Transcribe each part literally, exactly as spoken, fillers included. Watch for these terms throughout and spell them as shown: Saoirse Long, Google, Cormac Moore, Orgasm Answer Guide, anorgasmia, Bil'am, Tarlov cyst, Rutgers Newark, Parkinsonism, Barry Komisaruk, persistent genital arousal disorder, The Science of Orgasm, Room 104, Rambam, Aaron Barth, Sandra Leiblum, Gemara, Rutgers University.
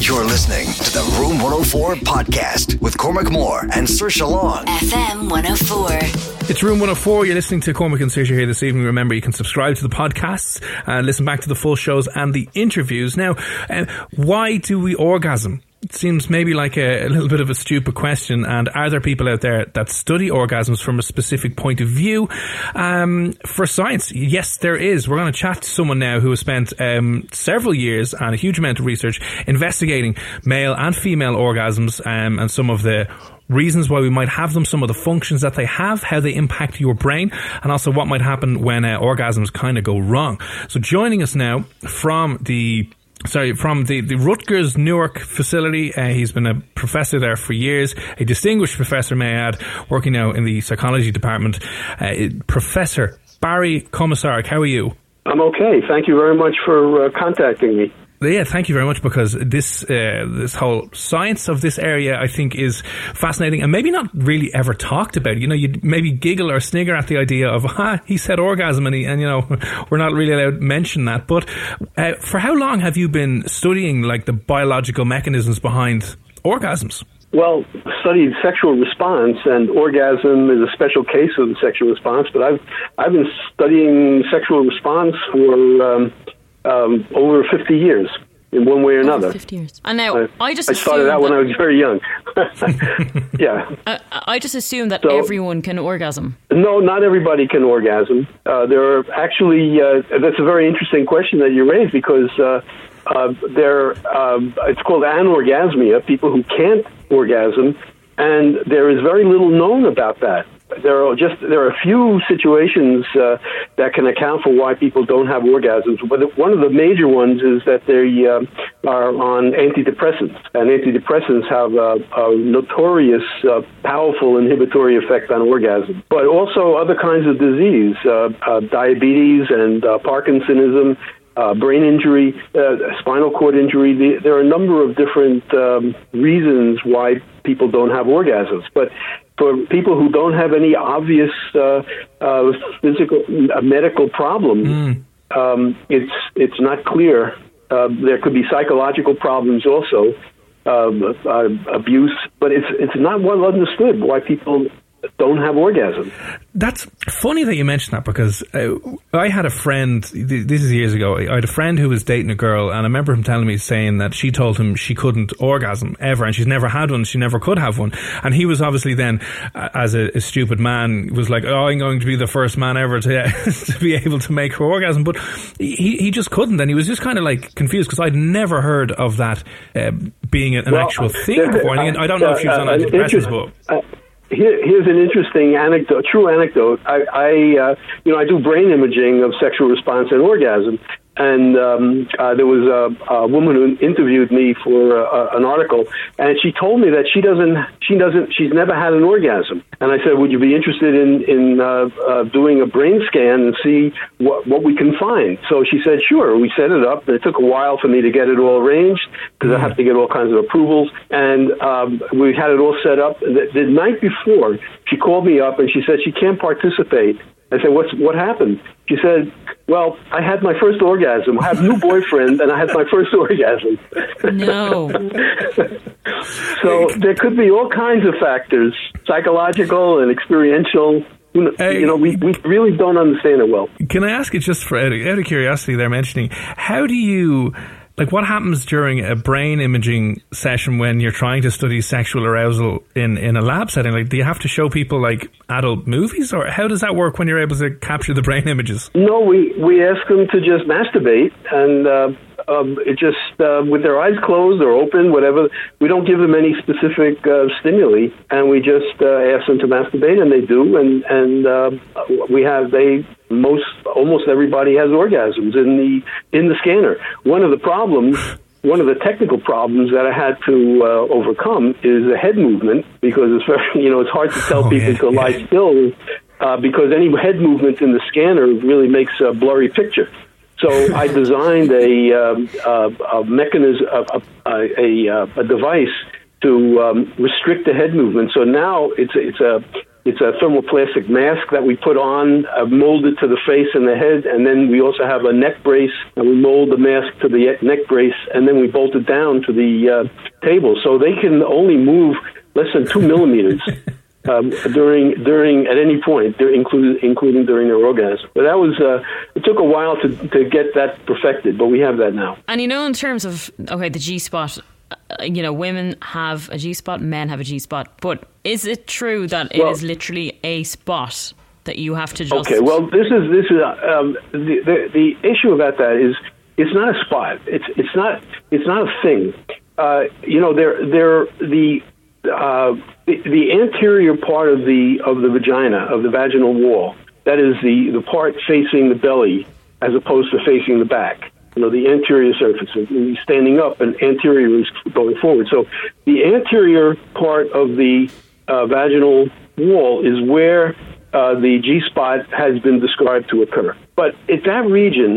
You're listening to the Room one oh four podcast with Cormac Moore and Saoirse Long. F M one oh four. It's Room one oh four. You're listening to Cormac and Saoirse here this evening. Remember, you can subscribe to the podcasts and listen back to the full shows and the interviews. Now, uh, why do we orgasm? It seems maybe like a, a little bit of a stupid question. And are there people out there that study orgasms from a specific point of view? Um, for science, yes, there is. We're going to chat to someone now who has spent um, several years and a huge amount of research investigating male and female orgasms um, and some of the reasons why we might have them, some of the functions that they have, how they impact your brain, and also what might happen when uh, orgasms kind of go wrong. So joining us now from the Sorry, from the, the Rutgers Newark facility. Uh, he's been a professor there for years, a distinguished professor, may I add, working now in the psychology department. Uh, Professor Barry Komisaruk, how are you? I'm okay. Thank you very much for uh, contacting me. Yeah, thank you very much, because this uh, this whole science of this area, I think, is fascinating and maybe not really ever talked about. You know, you maybe giggle or snigger at the idea of, ah, he said orgasm, and, he, and you know, we're not really allowed to mention that. But uh, for how long have you been studying, like, the biological mechanisms behind orgasms? Well, studied sexual response, and orgasm is a special case of the sexual response, but I've, I've been studying sexual response for... Um, Um, over fifty years, in one way or another. Over fifty years. I know. I, I just I started out when I was very young. Yeah. I, I just assume that so, everyone can orgasm. No, not everybody can orgasm. Uh, there are actually uh, that's a very interesting question that you raised, because uh, uh, there uh, it's called anorgasmia, people who can't orgasm, and there is very little known about that. There are just there are a few situations uh, that can account for why people don't have orgasms. But one of the major ones is that they uh, are on antidepressants, and antidepressants have a, a notorious, uh, powerful inhibitory effect on orgasm. But also other kinds of disease, uh, uh, diabetes and uh, Parkinsonism, uh, brain injury, uh, spinal cord injury. The, there are a number of different um, reasons why people don't have orgasms, but for people who don't have any obvious uh, uh, physical uh, medical problems, mm. um, it's it's not clear. Uh, there could be psychological problems also, um, uh, abuse, but it's it's not well understood why people don't have orgasm. That's funny that you mentioned that, because uh, I had a friend, th- this is years ago, I had a friend who was dating a girl, and I remember him telling me, saying that she told him she couldn't orgasm ever, and she's never had one, she never could have one. And he was obviously then, uh, as a, a stupid man, was like, oh, I'm going to be the first man ever to, to be able to make her orgasm. But he, he just couldn't, and he was just kind of like confused, because I'd never heard of that uh, being an well, actual thing uh, before. And I don't know uh, if she was on uh, antidepressants, but... Uh, Here, here's an interesting anecdote, true anecdote. I, I uh, you know, I do brain imaging of sexual response and orgasm, and um, uh, there was a, a woman who interviewed me for a, a, an article, and she told me that she doesn't, she doesn't, she's never had an orgasm. And I said, would you be interested in in uh, uh, doing a brain scan and see what what we can find? So she said, sure. We set it up. It took a while for me to get it all arranged, because I have to get all kinds of approvals, and um, we had it all set up. The, the night before, she called me up and she said she can't participate. I said, what's what happened? She said, well, I had my first orgasm. I have a new boyfriend, and I had my first orgasm. No. So there could be all kinds of factors, psychological and experiential, You know, uh, you know we, we really don't understand it well. Can I ask you, just for out of, out of curiosity, they're mentioning, how do you, like, what happens during a brain imaging session when you're trying to study sexual arousal in, in a lab setting? Like, do you have to show people, like, adult movies? Or how does that work when you're able to capture the brain images? No, we, we ask them to just masturbate and... Uh, Um, it just uh, with their eyes closed or open, whatever. We don't give them any specific uh, stimuli, and we just uh, ask them to masturbate, and they do. And and uh, we have they most almost everybody has orgasms in the in the scanner. One of the problems. One of the technical problems that I had to uh, overcome is the head movement, because it's very, you know, it's hard to tell oh, people yeah, to lie yeah. still uh, because any head movement in the scanner really makes a blurry picture. So I designed a, um, a, a mechanism, a, a, a, a device to um, restrict the head movement. So now it's it's a it's a thermoplastic mask that we put on, uh, molded to the face and the head, and then we also have a neck brace, and we mold the mask to the neck brace, and then we bolt it down to the uh, table. So they can only move less than two millimeters. Um, during, during, at any point, including, including during their orgasm. But that was, uh, it took a while to, to get that perfected, but we have that now. And you know, in terms of, okay, the G-spot, uh, you know, women have a G-spot, men have a G-spot, but is it true that it well, is literally a spot that you have to just... Okay, well, this is, this is, um, the, the, the issue about that is, it's not a spot. It's, it's not, it's not a thing. Uh, you know, they're, they're, the, Uh, the, the anterior part of the of the vagina, of the vaginal wall, that is the, the part facing the belly as opposed to facing the back. You know, the anterior surface. When you're standing up, and anterior is going forward. So the anterior part of the uh, vaginal wall is where uh, the G-spot has been described to occur. But at that region,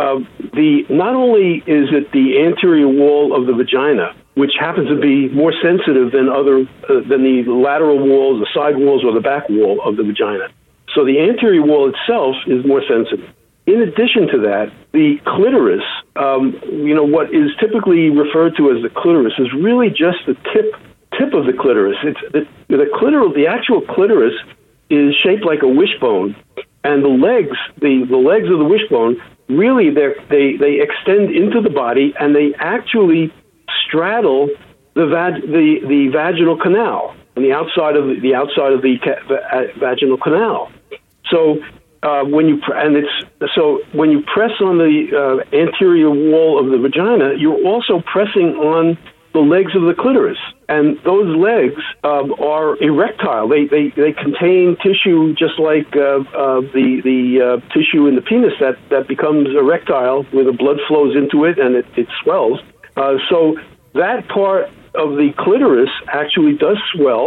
uh, the not only is it the anterior wall of the vagina, which happens to be more sensitive than other uh, than the lateral walls, the side walls, or the back wall of the vagina. So the anterior wall itself is more sensitive. In addition to that, the clitoris, um, you know, what is typically referred to as the clitoris, is really just the tip tip of the clitoris. It's the the clitoral, the actual clitoris, is shaped like a wishbone, and the legs, the, the legs of the wishbone, really they they extend into the body, and they actually straddle the, vag- the the vaginal canal on the outside of the, the outside of the ca- va- vaginal canal. So uh, when you pr- and it's so when you press on the uh, anterior wall of the vagina, you're also pressing on the legs of the clitoris, and those legs um, are erectile. They, they they contain tissue just like uh, uh, the the uh, tissue in the penis that, that becomes erectile, where the blood flows into it and it, it swells. Uh, so that part of the clitoris actually does swell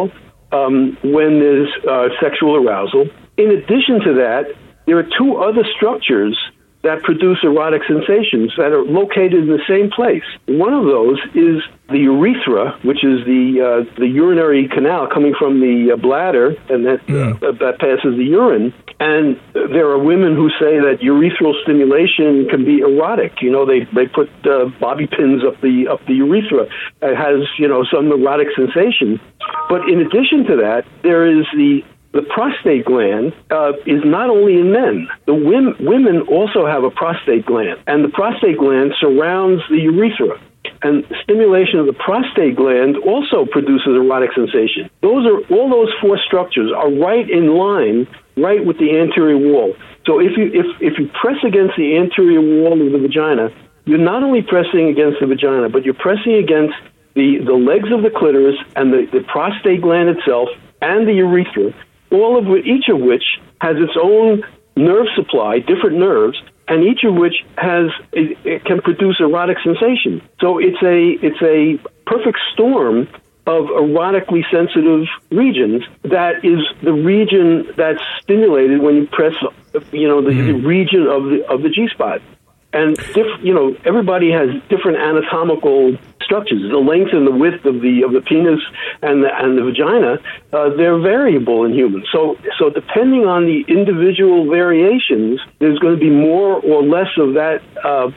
um, when there's uh, sexual arousal. In addition to that, there are two other structures that produce erotic sensations that are located in the same place. One of those is the urethra, which is the uh, the urinary canal coming from the uh, bladder, and that yeah. uh, that passes the urine. And there are women who say that urethral stimulation can be erotic. You know, they they put uh, bobby pins up the up the urethra. It has, you know, some erotic sensation. But in addition to that, there is the The prostate gland uh, is not only in men. The women, women also have a prostate gland, and the prostate gland surrounds the urethra. And stimulation of the prostate gland also produces erotic sensation. Those are all those four structures are right in line, right with the anterior wall. So if you if if you press against the anterior wall of the vagina, you're not only pressing against the vagina, but you're pressing against the the legs of the clitoris and the, the prostate gland itself and the urethra. All of which, each of which has its own nerve supply, different nerves, and each of which has it, it can produce erotic sensation. So it's a it's a perfect storm of erotically sensitive regions. That is the region that's stimulated when you press, you know, the, mm-hmm. the region of the of the G-spot. And diff, you know, everybody has different anatomical structures. The length and the width of the of the penis and the, and the vagina, uh, they're variable in humans. So so depending on the individual variations, there's going to be more or less of that uh,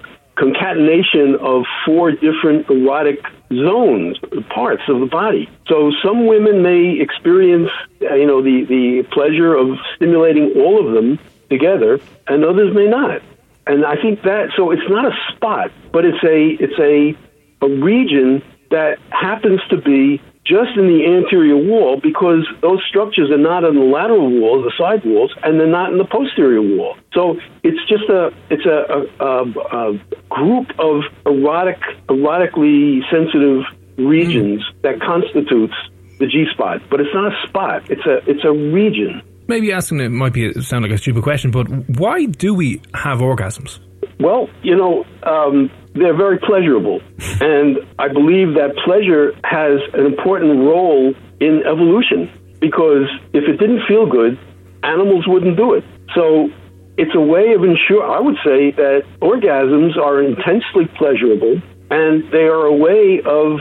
concatenation of four different erotic zones, parts of the body. So some women may experience, you know, the, the pleasure of stimulating all of them together, and others may not. And I think that, so it's not a spot, but it's a it's a, a region that happens to be just in the anterior wall, because those structures are not on the lateral walls, the side walls, and they're not in the posterior wall. So it's just a it's a, a, a group of erotic, erotically sensitive regions mm. that constitutes the G-spot. But it's not a spot. It's a it's a region. Maybe asking it might be sound like a stupid question, but why do we have orgasms? Well, you know, um, they're very pleasurable. And I believe that pleasure has an important role in evolution, because if it didn't feel good, animals wouldn't do it. So it's a way of ensuring, I would say, that orgasms are intensely pleasurable, and they are a way of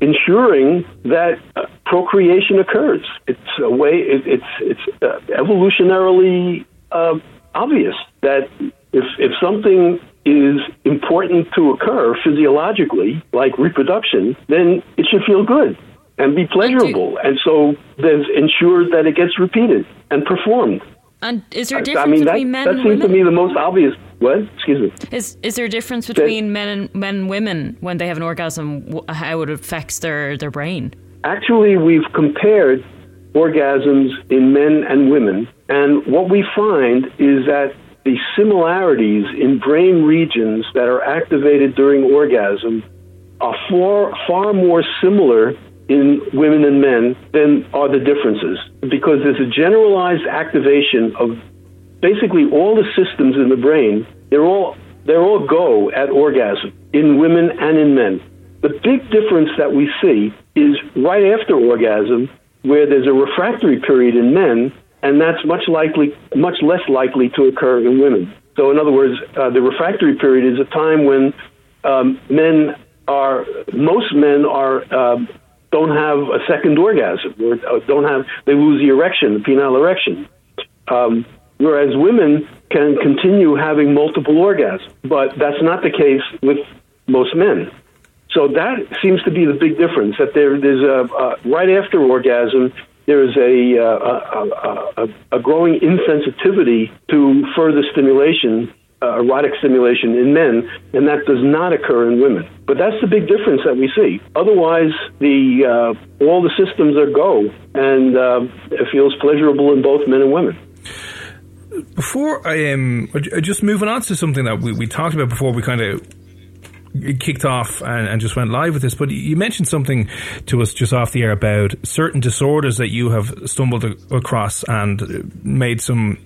ensuring that uh, procreation occurs. It's a way, it, it's it's uh, evolutionarily uh, obvious that If if something is important to occur physiologically, like reproduction, then it should feel good and be pleasurable. And, do, and so there's ensured that it gets repeated and performed. And is there a difference I mean, between that, men that and women? That seems to me the most obvious. What? Excuse me. Is is there a difference between that, men and men and women when they have an orgasm, how it affects their, their brain? Actually, we've compared orgasms in men and women. And what we find is that the similarities in brain regions that are activated during orgasm are far, far more similar in women and men than are the differences, because there's a generalized activation of basically all the systems in the brain. They're all, they're all go at orgasm in women and in men. The big difference that we see is right after orgasm, where there's a refractory period in men, and that's much likely, much less likely to occur in women. So, in other words, uh, the refractory period is a time when um, men are, most men are, uh, don't have a second orgasm, or don't have, they lose the erection, the penile erection. Um, whereas women can continue having multiple orgasms, but that's not the case with most men. So that seems to be the big difference, that there, there's a, uh, right after orgasm, there is a, uh, a, a, a growing insensitivity to further stimulation, uh, erotic stimulation in men, and that does not occur in women. But that's the big difference that we see. Otherwise, the uh, all the systems are go, and uh, it feels pleasurable in both men and women. Before I am um, just moving on to something that we, we talked about before we kind of kicked off and, and just went live with this, but you mentioned something to us just off the air about certain disorders that you have stumbled across and made some,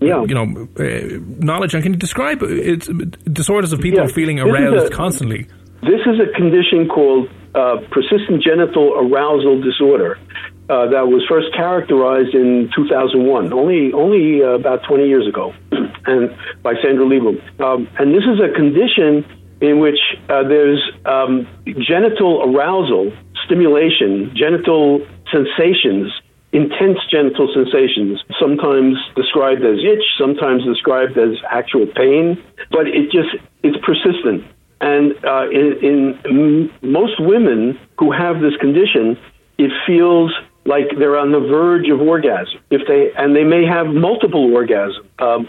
yeah. you know, uh, knowledge. And can you describe it's disorders of people yeah. feeling aroused this a, constantly? This is a condition called uh, persistent genital arousal disorder uh, that was first characterized in two thousand one, only only uh, about twenty years ago, and by Sandra Leiblum. Um, and this is a condition in which uh, there's um, genital arousal, stimulation, genital sensations, intense genital sensations, sometimes described as itch, sometimes described as actual pain, but it just, it's persistent. And uh, in, in m- most women who have this condition, it feels like they're on the verge of orgasm. If they and they may have multiple orgasms, um,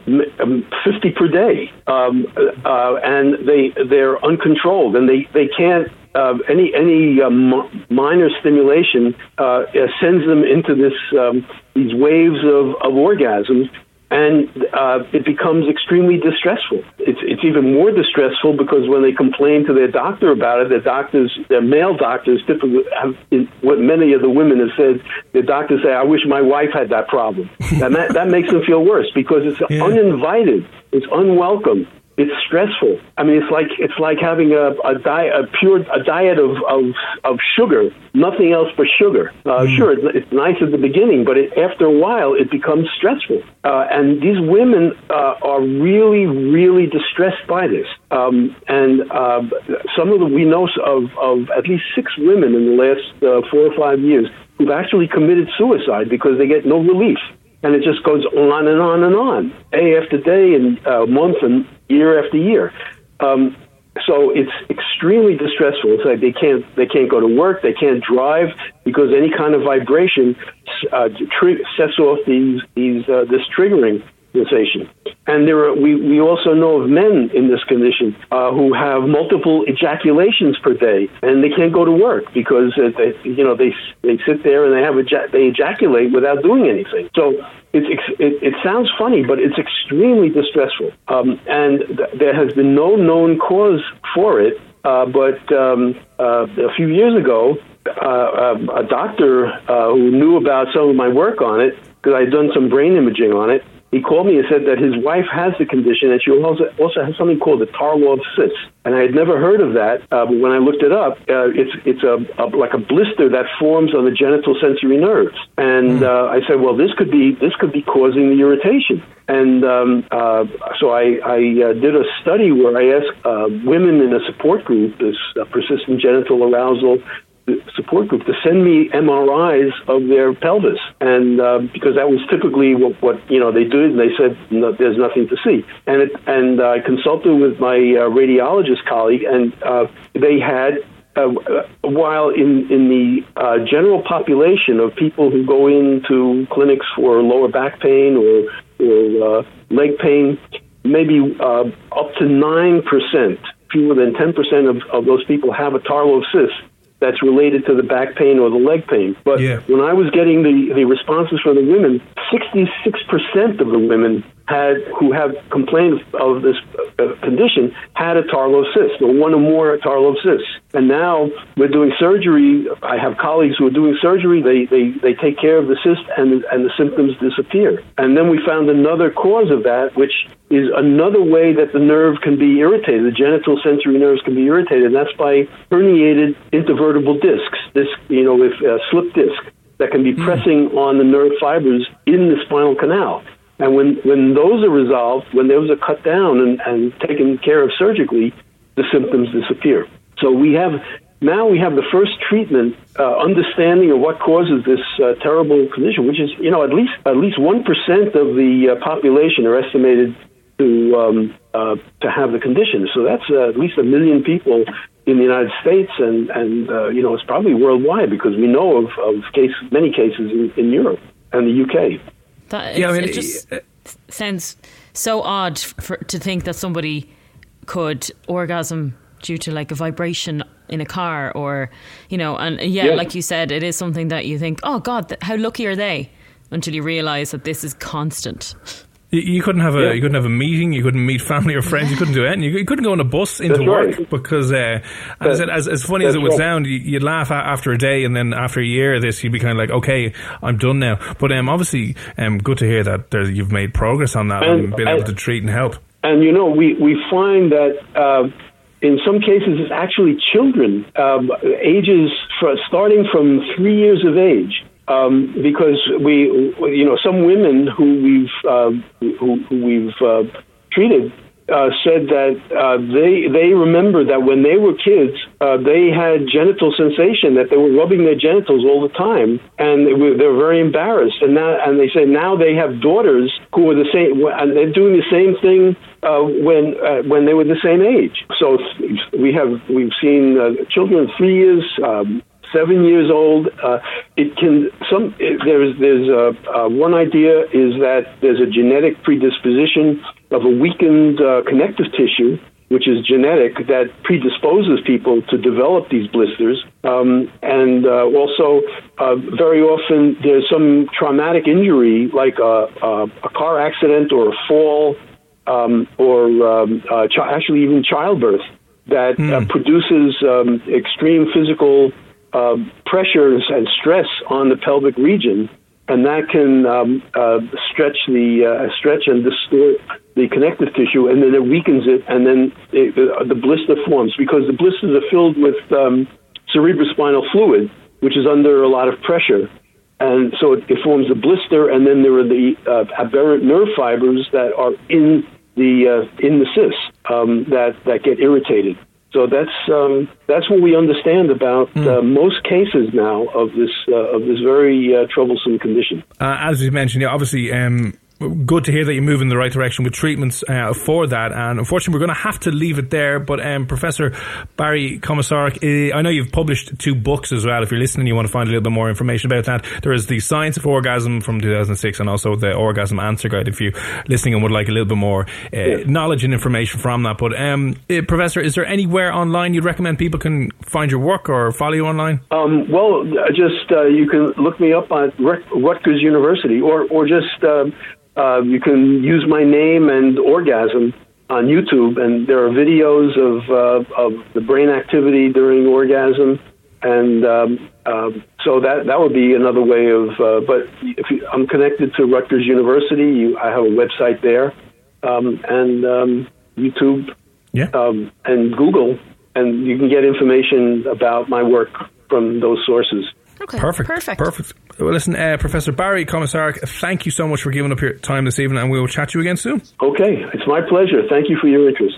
fifty per day, um, uh, and they they're uncontrolled, and they they can't uh, any any uh, m- minor stimulation uh, sends them into this um, these waves of, of orgasms, and uh, it becomes extremely distressful. It's it's even more distressful because when they complain to their doctor about it, their doctors, their male doctors, typically have what many of the women have said. Their doctors say, "I wish my wife had that problem." And that that makes them feel worse because it's yeah. uninvited, it's unwelcome, it's stressful. I mean, it's like it's like having a a, di- a pure a diet of, of of sugar, nothing else but sugar. Uh, mm. Sure, it's, it's nice at the beginning, but it, after a while, it becomes stressful. Uh, and these women uh, are really, really distressed by this. Um, and uh, some of the we know of of at least six women in the last uh, four or five years who've actually committed suicide because they get no relief. And it just goes on and on and on, day after day and uh, month and year after year. Um, So it's extremely distressful. It's like they can't they can't go to work, they can't drive, because any kind of vibration uh, tri- sets off these these uh, this triggering sensation. And there are, we we also know of men in this condition uh, who have multiple ejaculations per day, and they can't go to work because uh, they, you know they they sit there and they have eja- they ejaculate without doing anything. So it's it, it sounds funny, but it's extremely distressful, um, and th- there has been no known cause for it. Uh, but um, uh, a few years ago, uh, a doctor uh, who knew about some of my work on it, because I had done some brain imaging on it, he called me and said that his wife has the condition, and she also also has something called the Tarlov cyst. And I had never heard of that, uh, but when I looked it up, uh, it's it's a, a like a blister that forms on the genital sensory nerves. And uh, I said, well, this could be this could be causing the irritation. And um, uh, so I, I uh, did a study where I asked uh, women in a support group, this uh, persistent genital arousal support group, to send me M R Is of their pelvis, and uh, because that was typically what, what you know they did, and they said no, there's nothing to see. And it, and I uh, consulted with my uh, radiologist colleague, and uh, they had uh, while in in the uh, general population of people who go into clinics for lower back pain or, or uh, leg pain, maybe uh, up to nine percent, fewer than ten percent of, of those people have a Tarlov cyst that's related to the back pain or the leg pain. But yeah. when I was getting the, the responses from the women, sixty-six percent of the women had who have complained of this condition had a Tarlov cyst, or one or more Tarlov cysts. And now we're doing surgery. I have colleagues who are doing surgery. They they, they take care of the cyst, and, and the symptoms disappear. And then we found another cause of that, which is another way that the nerve can be irritated. The genital sensory nerves can be irritated, and that's by herniated intervertebral discs, this, you know, with uh, slip disc that can be mm. pressing on the nerve fibers in the spinal canal. And when, when those are resolved, when those are cut down and, and taken care of surgically, the symptoms disappear. So we have now we have the first treatment, uh, understanding of what causes this uh, terrible condition, which is you know at least at least one percent of the uh, population are estimated to um, uh, to have the condition. So that's uh, at least a million people in the United States, and and uh, you know it's probably worldwide, because we know of of case many cases in, in Europe and the U K. That, yeah, I mean, it just uh, sounds so odd for, to think that somebody could orgasm due to like a vibration in a car, or, you know, and yeah, yeah. like you said, it is something that you think, oh God, th- how lucky are they, until you realise that this is constant. You, you couldn't have a yeah. you couldn't have a meeting, you couldn't meet family or friends, yeah. you couldn't do anything, you, you couldn't go on a bus into that's work right. because uh, as, it, as as funny as it would right. sound, you, you'd laugh after a day, and then after a year of this, you'd be kind of like, okay, I'm done now. But um, obviously, um, good to hear that there, you've made progress on that and, and been able and, to treat and help. And you know, we we find that uh, in some cases, it's actually children, um, ages for, starting from three years of age. Um, because we, you know, some women who we've uh, who, who we've uh, treated uh, said that uh, they they remember that when they were kids, uh, they had genital sensation, that they were rubbing their genitals all the time, and they were, they were very embarrassed. And now, and they say now they have daughters who are the same, and they're doing the same thing uh, when uh, when they were the same age. So we have we've seen uh, children three years. Um, Seven years old. Uh, it can some. It, there's there's a, uh, one idea is that there's a genetic predisposition of a weakened uh, connective tissue, which is genetic, that predisposes people to develop these blisters. Um, and uh, also, uh, very often there's some traumatic injury, like a, a, a car accident or a fall, um, or um, uh, ch- actually even childbirth, that mm. uh, produces um, extreme physical Uh, pressures and stress on the pelvic region, and that can um, uh, stretch the uh, stretch and distort the connective tissue, and then it weakens it, and then it, uh, the blister forms, because the blisters are filled with um, cerebrospinal fluid, which is under a lot of pressure, and so it, it forms a blister, and then there are the uh, aberrant nerve fibers that are in the uh, in the cyst um, that that get irritated. So that's um, that's what we understand about uh, most cases now of this uh, of this very uh, troublesome condition. Uh, as you mentioned, yeah, obviously um, good to hear that you're moving in the right direction with treatments uh, for that. And unfortunately, we're going to have to leave it there. But um, Professor Barry Komisaruk, I know you've published two books as well. If you're listening, you want to find a little bit more information about that. There is The Science of Orgasm from two thousand six and also The Orgasm Answer Guide if you're listening and would like a little bit more uh, yeah. knowledge and information from that. But um, uh, Professor, is there anywhere online you'd recommend people can find your work or follow you online? Um, well, just uh, you can look me up at Rutgers University or, or just... Um, Uh, you can use my name and orgasm on YouTube, and there are videos of uh, of the brain activity during orgasm, and um, uh, so that, that would be another way of. Uh, but if you, I'm connected to Rutgers University, you, I have a website there, um, and um, YouTube, yeah. um, and Google, and you can get information about my work from those sources. Okay. Perfect. Perfect. Perfect. Well, listen, uh, Professor Barry Komisaruk, thank you so much for giving up your time this evening, and we will chat to you again soon. Okay. It's my pleasure. Thank you for your interest.